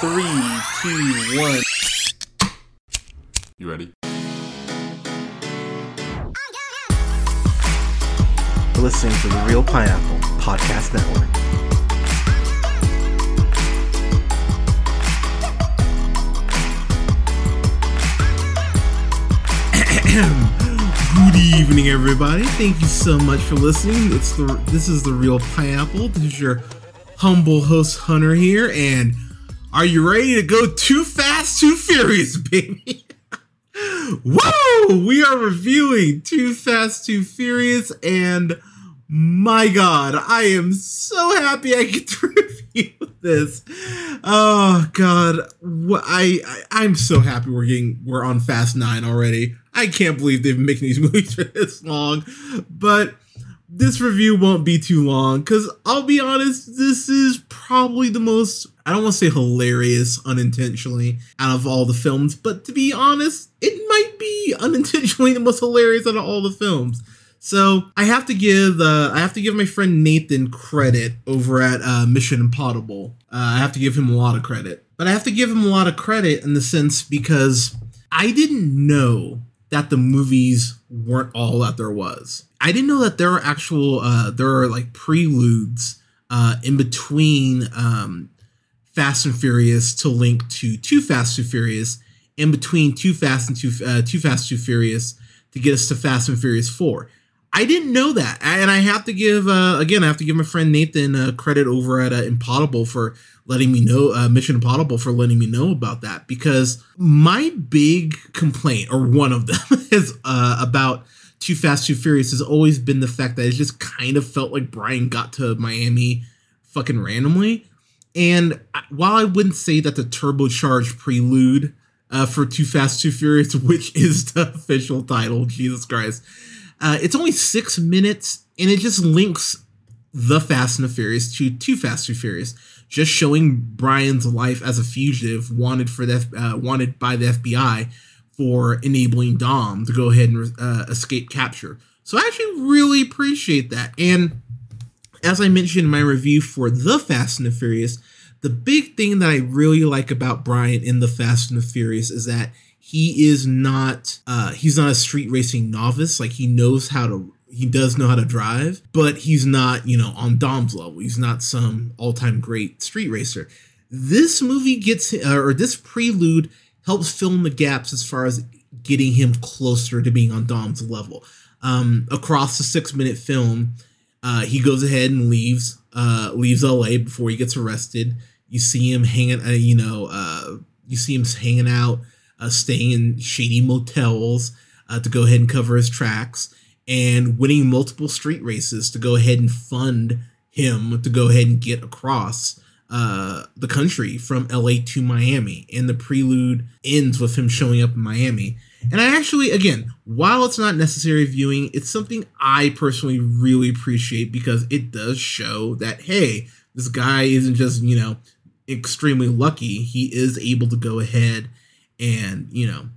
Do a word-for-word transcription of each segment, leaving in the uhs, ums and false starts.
Three, two, one. You ready? You're listening to The Reel Pineapple Podcast Network. Good evening, everybody. Thank you so much for listening. It's the this is The Reel Pineapple. This is your humble host Hunter here, and are you ready to go too fast, too furious, baby? Woo! We are reviewing Too Fast, Too Furious, and my God, I am so happy I get to review this. Oh God, I, I I'm so happy we're getting we're on Fast nine already. I can't believe they've been making these movies for this long, but this review won't be too long because I'll be honest, this is probably the most, I don't want to say hilarious unintentionally out of all the films, but to be honest, it might be unintentionally the most hilarious out of all the films. So I have to give uh, I have to give my friend Nathan credit over at uh, Mission Impossible. Uh, I have to give him a lot of credit, but I have to give him a lot of credit in the sense because I didn't know that the movies weren't all that there was. I didn't know that there are actual, uh, there are like preludes uh, in between um, Fast and Furious to link to Too Fast, Too Furious, in between Too Fast and Too, uh, Too Fast, Too Furious to get us to Fast and Furious four. I didn't know that. And I have to give, uh, again, I have to give my friend Nathan uh, credit over at uh, Impotable for letting me know, uh, Mission Potable for letting me know about that. Because my big complaint, or one of them, is uh, about Too Fast, Too Furious has always been the fact that it just kind of felt like Brian got to Miami fucking randomly. And while I wouldn't say that the Turbo Charge Prelude uh, for Too Fast, Too Furious, which is the official title, Jesus Christ, Uh, it's only six minutes, and it just links the Fast and the Furious to Too Fast, Too Furious, just showing Brian's life as a fugitive wanted for the uh, wanted by the F B I for enabling Dom to go ahead and uh, escape capture. So I actually really appreciate that. And as I mentioned in my review for the Fast and the Furious, the big thing that I really like about Brian in the Fast and the Furious is that He is not, uh, he's not a street racing novice. Like he knows how to, he does know how to drive, but he's not, you know, on Dom's level. He's not some all-time great street racer. This movie gets, uh, or this prelude helps fill in the gaps as far as getting him closer to being on Dom's level. Um, across the six minute film, uh, he goes ahead and leaves, uh, leaves L A before he gets arrested. You see him hanging, uh, you know, uh, you see him hanging out, Uh, staying in shady motels uh, to go ahead and cover his tracks, and winning multiple street races to go ahead and fund him to go ahead and get across uh, the country from L A to Miami. And the prelude ends with him showing up in Miami. And I actually, again, while it's not necessary viewing, it's something I personally really appreciate because it does show that, hey, this guy isn't just, you know, extremely lucky. He is able to go ahead and, you know,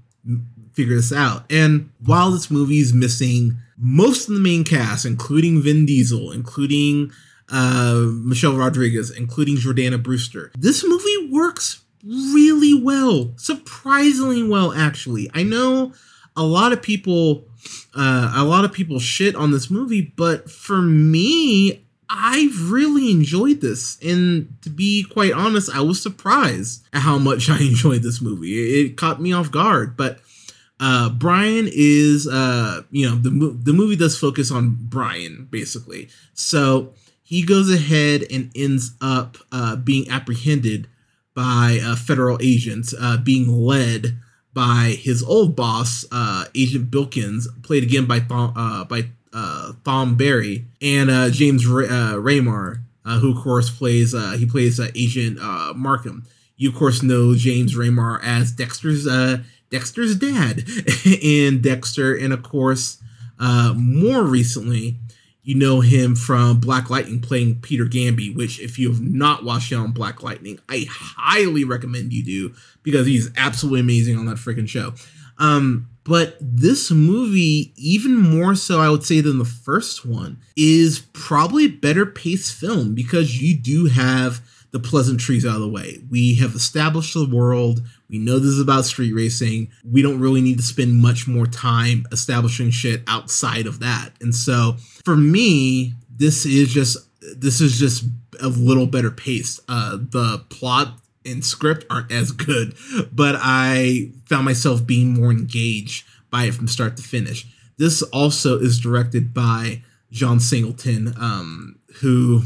figure this out. And while this movie is missing most of the main cast, including Vin Diesel, including uh, Michelle Rodriguez, including Jordana Brewster, this movie works really well. Surprisingly well, actually. I know a lot of people, uh, a lot of people shit on this movie, but for me, I really enjoyed this, and to be quite honest, I was surprised at how much I enjoyed this movie. It caught me off guard, but uh, Brian is, uh, you know, the, the movie does focus on Brian, basically. So he goes ahead and ends up uh, being apprehended by uh, federal agents, uh, being led by his old boss, uh, Agent Bilkins, played again by uh, by Uh, Thom Barry, and uh, James Re- uh, Remar, uh, who of course plays uh, he plays uh, Agent uh, Markham. You of course know James Remar as Dexter's uh, Dexter's dad in Dexter, and of course uh, more recently you know him from Black Lightning playing Peter Gamby, which if you have not watched it on Black Lightning, I highly recommend you do because he's absolutely amazing on that freaking show. Um, But this movie, even more so, I would say, than the first one, is probably a better paced film because you do have the pleasantries out of the way. We have established the world. We know this is about street racing. We don't really need to spend much more time establishing shit outside of that. And so for me, this is just this is just a little better pace. Uh, the plot and script aren't as good, but I found myself being more engaged by it from start to finish. This also is directed by John Singleton, um, who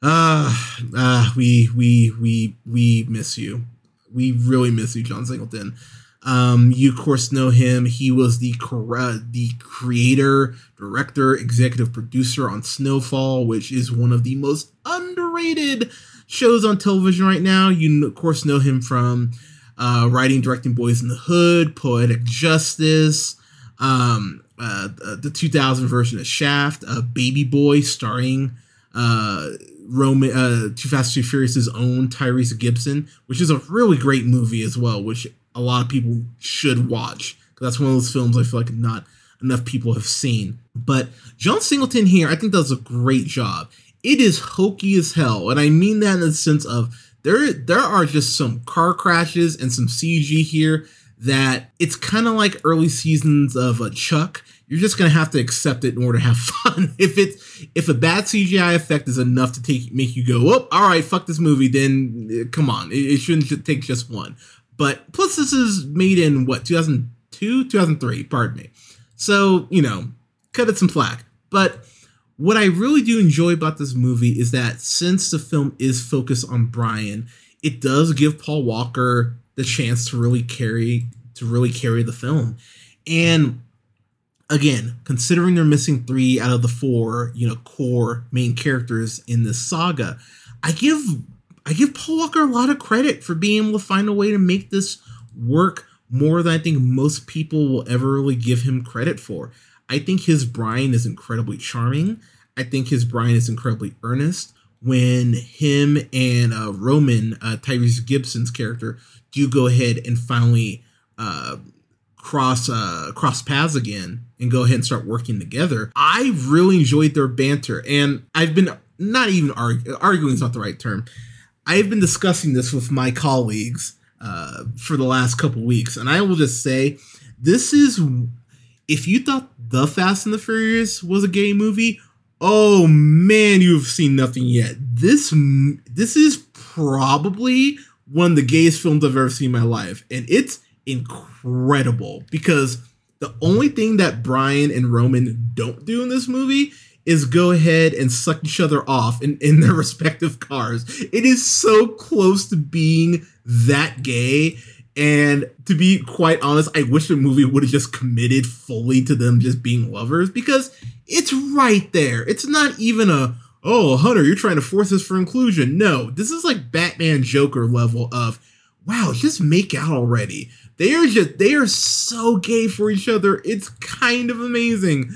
uh, uh, we we we we miss you. We really miss you, John Singleton. Um, you, of course, know him. He was the cor- the creator, director, executive producer on Snowfall, which is one of the most underrated shows on television right now. You, of course, know him from uh, writing, directing Boys in the Hood, Poetic Justice, um, uh, the two thousand version of Shaft, uh, Baby Boy, starring uh, Roman, uh, Too Fast, Too Furious' own Tyrese Gibson, which is a really great movie as well, which a lot of people should watch, because that's one of those films I feel like not enough people have seen. But John Singleton here, I think, does a great job. It is hokey as hell, and I mean that in the sense of there there are just some car crashes and some C G here that it's kind of like early seasons of a Chuck. You're just going to have to accept it in order to have fun. If it's if a bad C G I effect is enough to take make you go, oh, all right, fuck this movie, then come on. It, it shouldn't take just one. But plus, this is made in, what, two thousand two? two thousand three, pardon me. So, you know, cut it some slack. But what I really do enjoy about this movie is that since the film is focused on Brian, it does give Paul Walker the chance to really carry to really carry the film. And again, considering they're missing three out of the four, you know, core main characters in this saga, I give... I give Paul Walker a lot of credit for being able to find a way to make this work more than I think most people will ever really give him credit for. I think his Brian is incredibly charming. I think his Brian is incredibly earnest. When him and uh, Roman, uh, Tyrese Gibson's character, do go ahead and finally uh, cross uh, cross paths again and go ahead and start working together, I really enjoyed their banter. And I've been not even arguing. Arguing is not the right term. I've been discussing this with my colleagues uh, for the last couple weeks, and I will just say, this is, if you thought The Fast and the Furious was a gay movie, oh man, you've seen nothing yet. This this is probably one of the gayest films I've ever seen in my life, and it's incredible, because the only thing that Brian and Roman don't do in this movie is go ahead and suck each other off in, in their respective cars. It is so close to being that gay. And to be quite honest, I wish the movie would have just committed fully to them just being lovers, because it's right there. It's not even a, oh, Hunter, you're trying to force us for inclusion. No, this is like Batman Joker level of, wow, just make out already. They are just, they are so gay for each other. It's kind of amazing.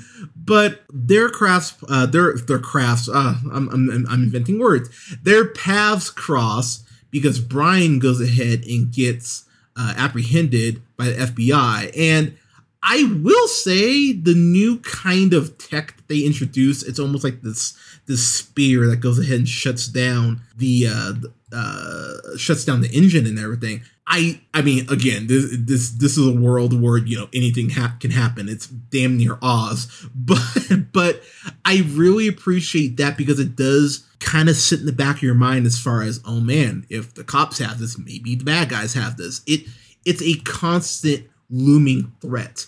But their crafts, uh, their their crafts, uh, I'm, I'm I'm inventing words. Their paths cross because Brian goes ahead and gets uh, apprehended by the F B I. And I will say the new kind of tech that they introduce, it's almost like this this spear that goes ahead and shuts down the uh, uh, shuts down the engine and everything. I I mean, again, this this this is a world where, you know, anything ha- can happen. It's damn near Oz. But but I really appreciate that, because it does kind of sit in the back of your mind as far as, oh, man, if the cops have this, maybe the bad guys have this. It It's a constant looming threat,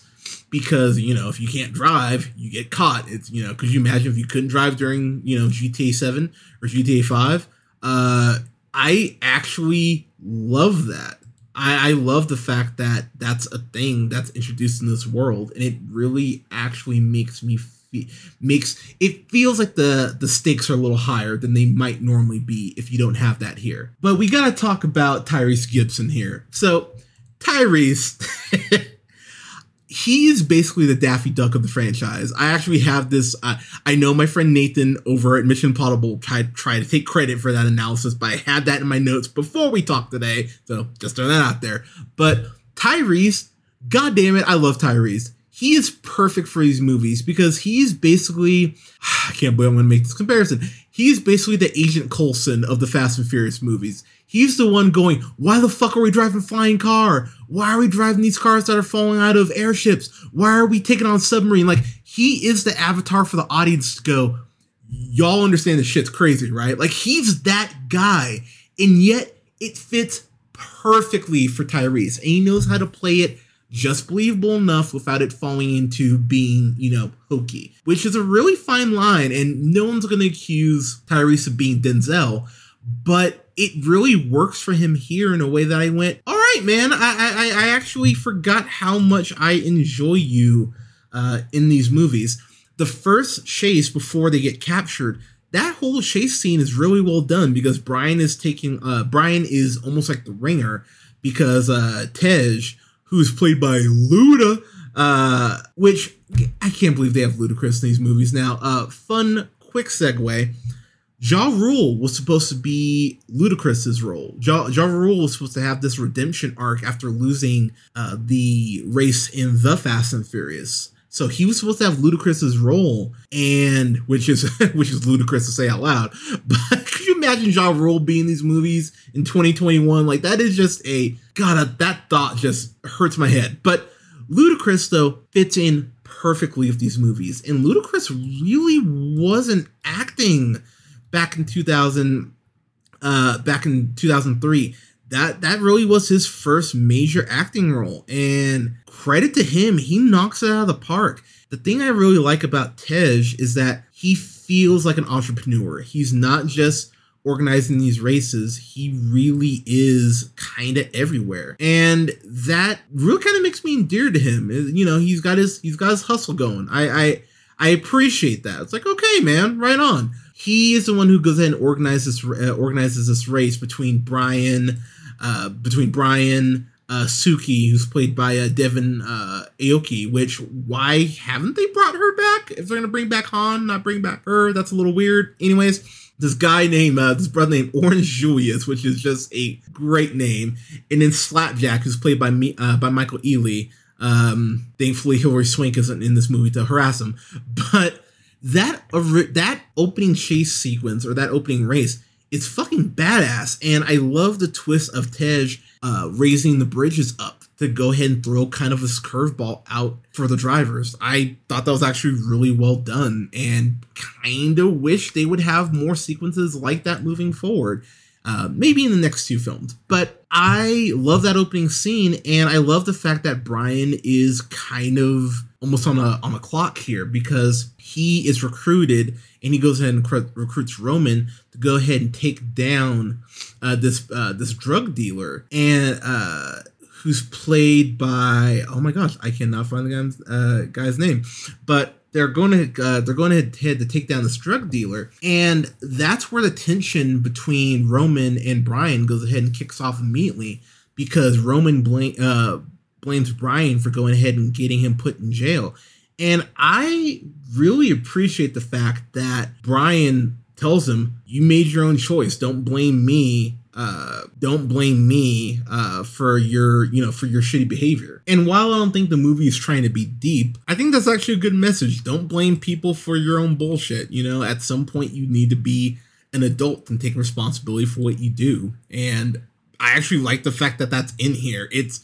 because, you know, if you can't drive, you get caught. It's, you know, could you imagine if you couldn't drive during, you know, G T A seven or G T A five? Uh, I actually love that. I love the fact that that's a thing that's introduced in this world, and it really actually makes me feel, makes it feels like the the stakes are a little higher than they might normally be if you don't have that here. But we gotta talk about Tyrese Gibson here. So Tyrese, he is basically the Daffy Duck of the franchise. I actually have this. Uh, I know my friend Nathan over at Mission Potable tried, tried to take credit for that analysis, but I had that in my notes before we talked today, so just throw that out there. But Tyrese, God damn it, I love Tyrese. He is perfect for these movies, because he is basically, I can't believe I'm going to make this comparison. He's basically the Agent Coulson of the Fast and Furious movies. He's the one going, why the fuck are we driving a flying car? Why are we driving these cars that are falling out of airships? Why are we taking on submarine? Like, he is the avatar for the audience to go, y'all understand this shit's crazy, right? Like, he's that guy. And yet it fits perfectly for Tyrese. And he knows how to play it just believable enough without it falling into being, you know, hokey, which is a really fine line. And no one's going to accuse Tyrese of being Denzel, but it really works for him here in a way that I went, all right, man, I I, I actually forgot how much I enjoy you uh, in these movies. The first chase before they get captured, that whole chase scene is really well done because Brian is taking, uh, Brian is almost like the ringer because uh, Tej, who's played by Luda, uh, which I can't believe they have Ludacris in these movies now. Uh, fun, quick segue. Ja Rule was supposed to be Ludacris's role. Ja, ja Rule was supposed to have this redemption arc after losing uh, the race in The Fast and Furious. So he was supposed to have Ludacris's role, and which is which is ludicrous to say out loud. But could you imagine Ja Rule being in these movies in twenty twenty-one? Like, that is just a God. That thought just hurts my head. But Ludacris though fits in perfectly with these movies, and Ludacris really wasn't acting back in two thousand, uh, back in two thousand three. That that really was his first major acting role, and credit to him, he knocks it out of the park. The thing I really like about Tej is that he feels like an entrepreneur. He's not just organizing these races. He really is kind of everywhere, and that really kind of makes me endeared to him. You know, he's got his he's got his hustle going. I I, I appreciate that. It's like, okay, man, right on. He is the one who goes ahead and organizes uh, organizes this race between Brian. Uh, between Brian uh, Suki, who's played by uh, Devin uh, Aoki, which, why haven't they brought her back? If they're going to bring back Han, not bring back her, that's a little weird. Anyways, this guy named, uh, this brother named Orange Julius, which is just a great name. And then Slapjack, who's played by me, uh, by Michael Ealy. Um, thankfully, Hilary Swank isn't in this movie to harass him. But that that opening chase sequence, or that opening race, it's fucking badass, and I love the twist of Tej uh, raising the bridges up to go ahead and throw kind of this curveball out for the drivers. I thought that was actually really well done, and kind of wish they would have more sequences like that moving forward, uh, maybe in the next two films. But I love that opening scene, and I love the fact that Brian is kind of almost on a on a clock here, because he is recruited and he goes ahead and cr- recruits Roman to go ahead and take down uh, this uh, this drug dealer, and uh, who's played by, oh my gosh, I cannot find the guy's, uh, guy's name, but they're going to uh, they're going to head to take down this drug dealer, and that's where the tension between Roman and Brian goes ahead and kicks off immediately, because Roman blame. Uh, blames Brian for going ahead and getting him put in jail. And I really appreciate the fact that Brian tells him, you made your own choice. Don't blame me. Uh, don't blame me uh, for your, you know, for your shitty behavior. And while I don't think the movie is trying to be deep, I think that's actually a good message. Don't blame people for your own bullshit. You know, at some point you need to be an adult and take responsibility for what you do. And I actually like the fact that that's in here. It's,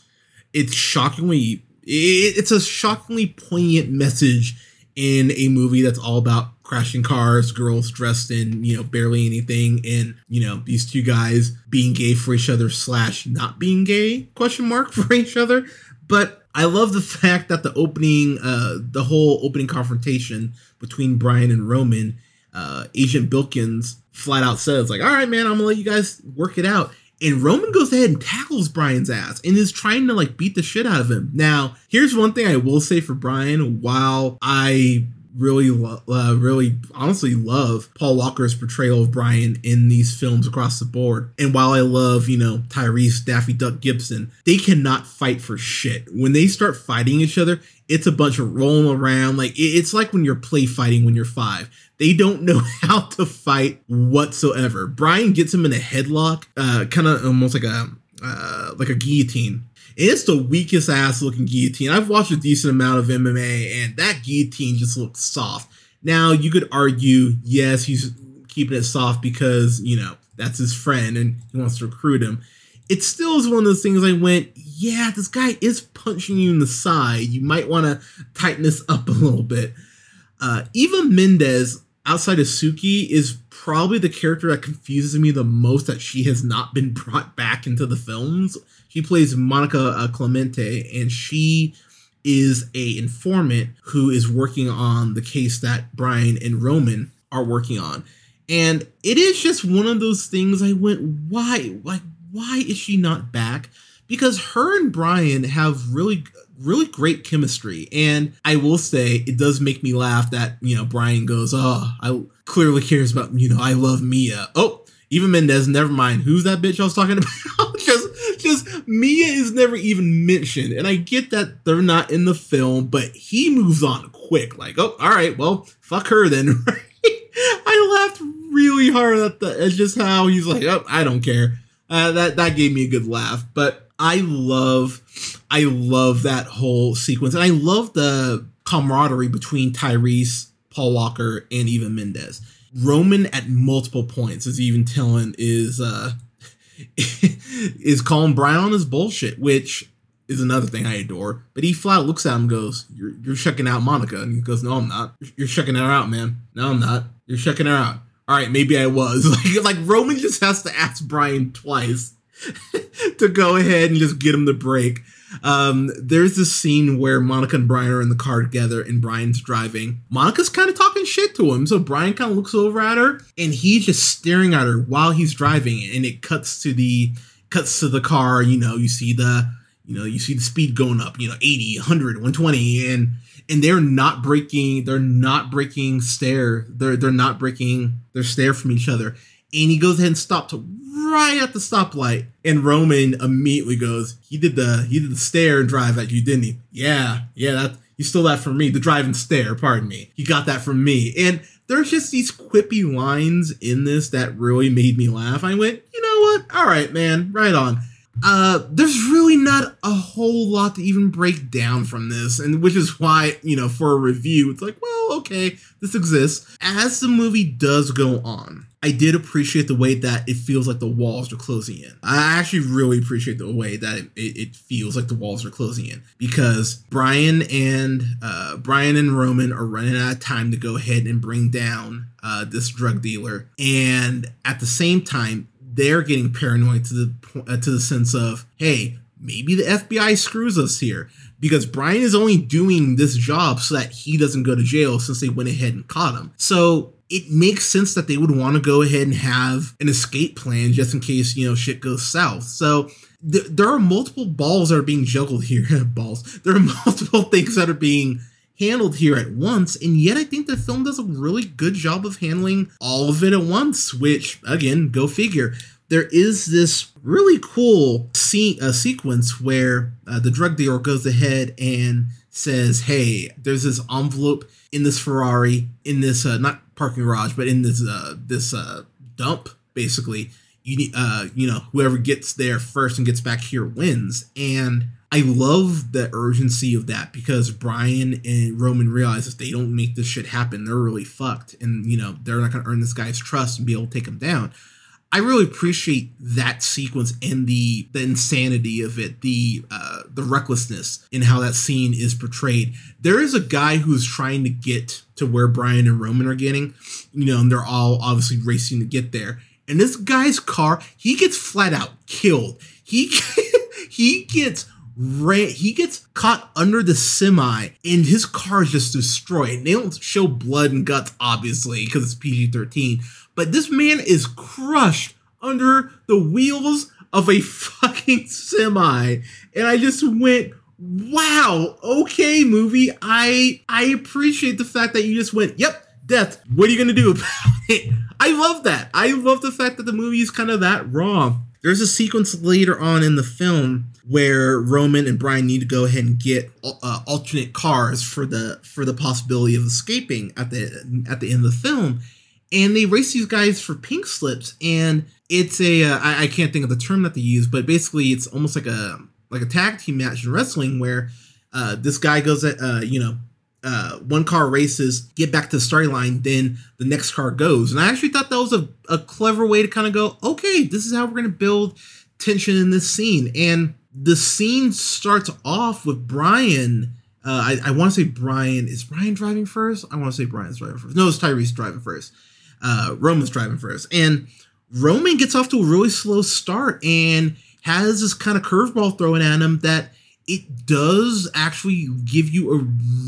It's shockingly, it's a shockingly poignant message in a movie that's all about crashing cars, girls dressed in, you know, barely anything, and, you know, these two guys being gay for each other slash not being gay, question mark, for each other. But I love the fact that the opening, uh, the whole opening confrontation between Brian and Roman, uh, Agent Bilkins flat out says, like, all right, man, I'm gonna let you guys work it out. And Roman goes ahead and tackles Brian's ass and is trying to, like, beat the shit out of him. Now, here's one thing I will say for Brian. While I really, lo- uh, really honestly love Paul Walker's portrayal of Brian in these films across the board, and while I love, you know, Tyrese, Daffy Duck Gibson, they cannot fight for shit. When they start fighting each other, it's a bunch of rolling around. Like, it's like when you're play fighting when you're five. They don't know how to fight whatsoever. Brian gets him in a headlock, uh, kind of almost like a uh, like a guillotine. And it's the weakest ass looking guillotine. I've watched a decent amount of M M A, and that guillotine just looks soft. Now, you could argue, yes, he's keeping it soft because, you know, that's his friend and he wants to recruit him. It still is one of those things I went, yeah, this guy is punching you in the side. You might want to tighten this up a little bit. Uh, Eva Mendes, outside of Suki, is probably the character that confuses me the most, that she has not been brought back into the films. She plays Monica uh, Clemente, and she is a informant who is working on the case that Brian and Roman are working on. And it is just one of those things I went, why? Like, why is she not back? Because her and Brian have really, really great chemistry. And I will say, it does make me laugh that, you know, Brian goes, oh, I clearly cares about, you know, I love Mia. Oh, even Mendes, never mind. Who's that bitch I was talking about? just, just Mia is never even mentioned. And I get that they're not in the film, but he moves on quick. Like, oh, all right, well, fuck her then. I laughed really hard at the, it's just how he's like, oh, I don't care. Uh, that that gave me a good laugh, but I love, I love that whole sequence, and I love the camaraderie between Tyrese, Paul Walker, and Eva Mendes. Roman at multiple points is even telling is uh, is calling Brian on his bullshit, which is another thing I adore. But he flat looks at him and goes, "You're you're checking out Monica," and he goes, "No, I'm not. You're checking her out, man. No, I'm not. You're checking her out." All right, maybe I was. Like, like Roman just has to ask Brian twice to go ahead and just get him the break. Um, there's this scene where Monica and Brian are in the car together and Brian's driving. Monica's kind of talking shit to him. So Brian kind of looks over at her and he's just staring at her while he's driving. And it cuts to the cuts to the car. You know, you see the you know, you see the speed going up, you know, eighty, one hundred, one twenty. And And they're not breaking, they're not breaking stare. They're they're not breaking their stare from each other. And he goes ahead and stops right at the stoplight. And Roman immediately goes, he did the he did the stare and drive at you, didn't he? Yeah, yeah, that you stole that from me. The drive and stare, pardon me. He got that from me. And there's just these quippy lines in this that really made me laugh. I went, you know what? All right, man, right on. Uh, there's really not a whole lot to even break down from this, and which is why, you know, for a review, it's like, well, okay, this exists. As the movie does go on, I did appreciate the way that it feels like the walls are closing in. I actually really appreciate the way that it, it, it feels like the walls are closing in, because Brian and uh, Brian and Roman are running out of time to go ahead and bring down uh, this drug dealer, and at the same time, they're getting paranoid to the uh, to the sense of, hey, maybe the F B I screws us here, because Brian is only doing this job so that he doesn't go to jail since they went ahead and caught him. So it makes sense that they would want to go ahead and have an escape plan just in case, you know, shit goes south. So th- there are multiple balls that are being juggled here. balls. There are multiple things that are being handled here at once, and yet I think the film does a really good job of handling all of it at once, which, again, go figure. There is this really cool scene, uh, sequence where uh, the drug dealer goes ahead and says, hey, there's this envelope in this Ferrari, in this, uh, not parking garage, but in this uh, this uh, dump, basically. You need, uh, you know, whoever gets there first and gets back here wins, and I love the urgency of that, because Brian and Roman realize if they don't make this shit happen, they're really fucked. And, you know, they're not going to earn this guy's trust and be able to take him down. I really appreciate that sequence and the the insanity of it, the uh, the recklessness in how that scene is portrayed. There is a guy who's trying to get to where Brian and Roman are getting, you know, and they're all obviously racing to get there. And this guy's car, he gets flat out killed. He, he gets... Ray, he gets caught under the semi and his car is just destroyed. They don't show blood and guts, obviously, because it's P G thirteen. But this man is crushed under the wheels of a fucking semi. And I just went, wow, okay, movie. I I appreciate the fact that you just went, yep, death. What are you going to do about it? I love that. I love the fact that the movie is kind of that raw. There's a sequence later on in the film where Roman and Brian need to go ahead and get uh, alternate cars for the for the possibility of escaping at the at the end of the film, and they race these guys for pink slips, and it's a uh, I, I can't think of the term that they use, but basically it's almost like a like a tag team match in wrestling where uh, this guy goes at uh, you know uh, one car races, get back to the starting line, then the next car goes. And I actually thought that was a, a clever way to kind of go, okay, this is how we're going to build tension in this scene. And the scene starts off with Brian. Uh, I, I want to say Brian. Is Brian driving first? I want to say Brian's driving first. No, it's Tyrese driving first. Uh, Roman's driving first. And Roman gets off to a really slow start and has this kind of curveball thrown at him that it does actually give you a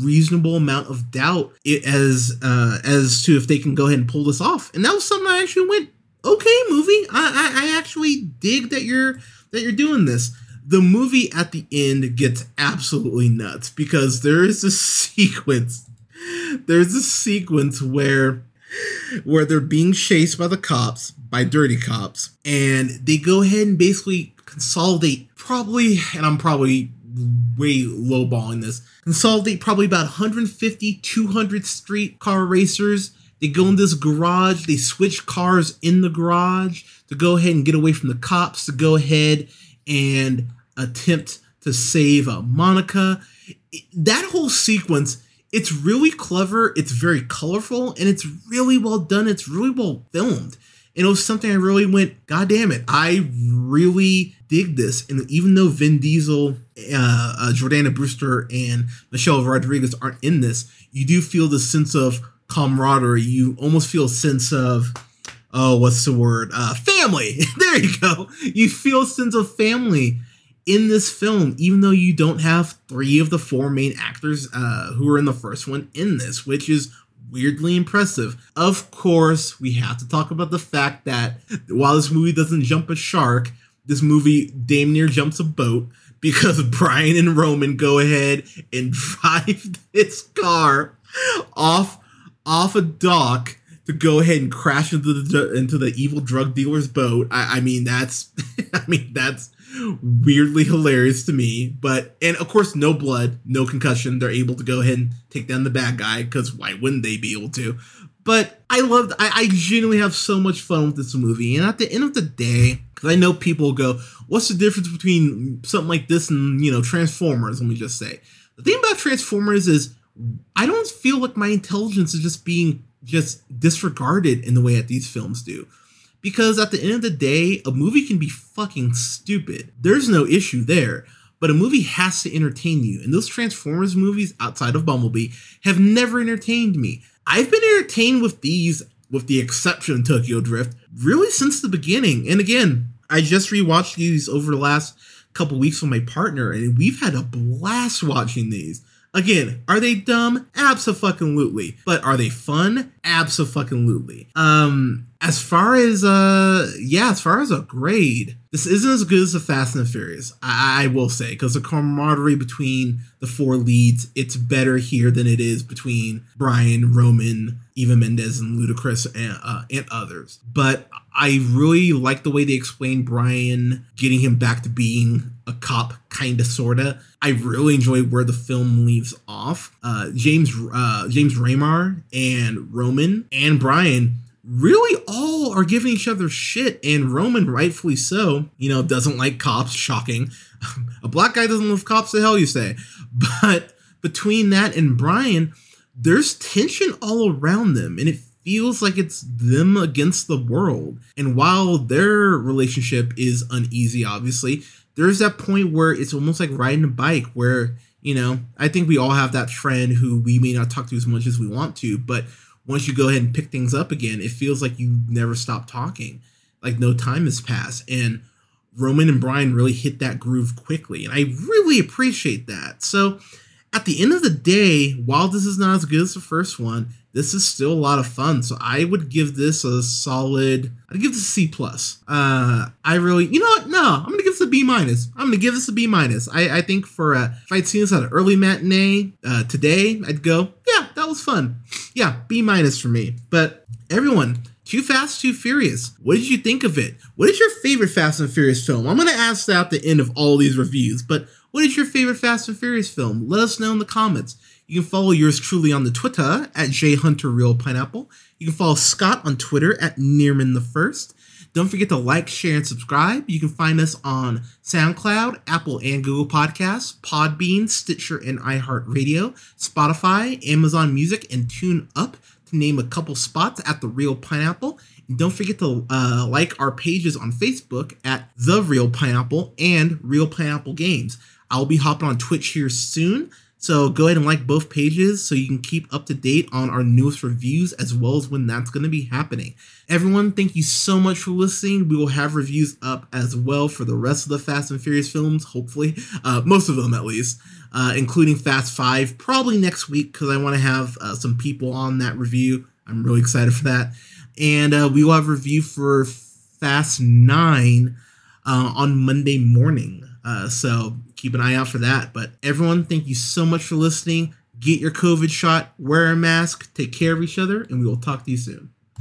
reasonable amount of doubt as uh, as to if they can go ahead and pull this off. And that was something I actually went, okay, movie, I, I, I actually dig that you're that you're doing this. The movie at the end gets absolutely nuts because there is this sequence. There's this sequence where where they're being chased by the cops, by dirty cops, and they go ahead and basically consolidate probably, and I'm probably way lowballing this, consolidate probably about one fifty, two hundred street car racers. They go in this garage, they switch cars in the garage to go ahead and get away from the cops, to go ahead and attempt to save uh, Monica. That whole sequence, it's really clever, it's very colorful, and it's really well done, it's really well filmed. And it was something I really went, God damn it, I really dig this. And even though Vin Diesel, uh, uh, Jordana Brewster, and Michelle Rodriguez aren't in this, you do feel the sense of camaraderie. You almost feel a sense of, oh, what's the word? Uh, family. There you go. You feel a sense of family in this film, even though you don't have three of the four main actors uh, who were in the first one in this, which is weirdly impressive. Of course, we have to talk about the fact that while this movie doesn't jump a shark, this movie damn near jumps a boat because Brian and Roman go ahead and drive this car off off a dock to go ahead and crash into the into the evil drug dealer's boat. I, I mean, that's I mean that's weirdly hilarious to me. But, and of course, no blood, no concussion. They're able to go ahead and take down the bad guy, because why wouldn't they be able to? But I loved, I, I genuinely have so much fun with this movie. And at the end of the day, because I know people go, what's the difference between something like this and, you know, Transformers, let me just say. The thing about Transformers is, I don't feel like my intelligence is just being just disregarded in the way that these films do. Because at the end of the day, a movie can be fucking stupid. There's no issue there. But a movie has to entertain you. And those Transformers movies, outside of Bumblebee, have never entertained me. I've been entertained with these, with the exception of Tokyo Drift, really since the beginning. And again, I just rewatched these over the last couple weeks with my partner, and we've had a blast watching these. Again, are they dumb? Abso-fucking-lutely. But are they fun? Abso-fucking-lutely. Um, as far as, uh, yeah, as far as a grade, this isn't as good as the Fast and the Furious, I, I will say, because the camaraderie between the four leads, it's better here than it is between Brian, Roman, Eva Mendes, and Ludacris, and, uh, and others. But I really like the way they explained Brian, getting him back to being a cop, kind of, sort of. I really enjoy where the film leaves off. Uh, James uh, James Remar and Roman and Brian really all are giving each other shit. And Roman, rightfully so, you know, doesn't like cops. Shocking. A black guy doesn't love cops, the hell you say. But between that and Brian, there's tension all around them. And it feels like it's them against the world. And while their relationship is uneasy, obviously, there's that point where it's almost like riding a bike where, you know, I think we all have that friend who we may not talk to as much as we want to, but once you go ahead and pick things up again, it feels like you never stop talking, like no time has passed. And Roman and Brian really hit that groove quickly, and I really appreciate that. So at the end of the day, while this is not as good as the first one, this is still a lot of fun. So I would give this a solid, I'd give this a C plus. Uh, I really, you know what? No, I'm going to give this a B minus. I'm going to give this a B minus. I, I think for uh, if I'd seen this at an early matinee uh, today, I'd go, yeah, that was fun. Yeah, B minus for me. But everyone, Too Fast, Too Furious. What did you think of it? What is your favorite Fast and Furious film? I'm going to ask that at the end of all these reviews, but what is your favorite Fast and Furious film? Let us know in the comments. You can follow yours truly on the Twitter at J Hunter Real Pineapple. You can follow Scott on Twitter at Nearman the First. Don't forget to like, share, and subscribe. You can find us on SoundCloud, Apple and Google Podcasts, Podbean, Stitcher and iHeartRadio, Spotify, Amazon Music, and TuneUp, to name a couple spots at The Reel Pineapple. And don't forget to uh, like our pages on Facebook at The Reel Pineapple and Reel Pineapple Games. I'll be hopping on Twitch here soon, so go ahead and like both pages so you can keep up to date on our newest reviews as well as when that's going to be happening. Everyone, thank you so much for listening. We will have reviews up as well for the rest of the Fast and Furious films, hopefully. Uh, most of them, at least. Uh, including Fast five, probably next week, because I want to have uh, some people on that review. I'm really excited for that. And uh, we will have a review for Fast nine uh, on Monday morning. Uh, so... keep an eye out for that. But everyone, thank you so much for listening. Get your COVID shot, wear a mask, take care of each other, and we will talk to you soon.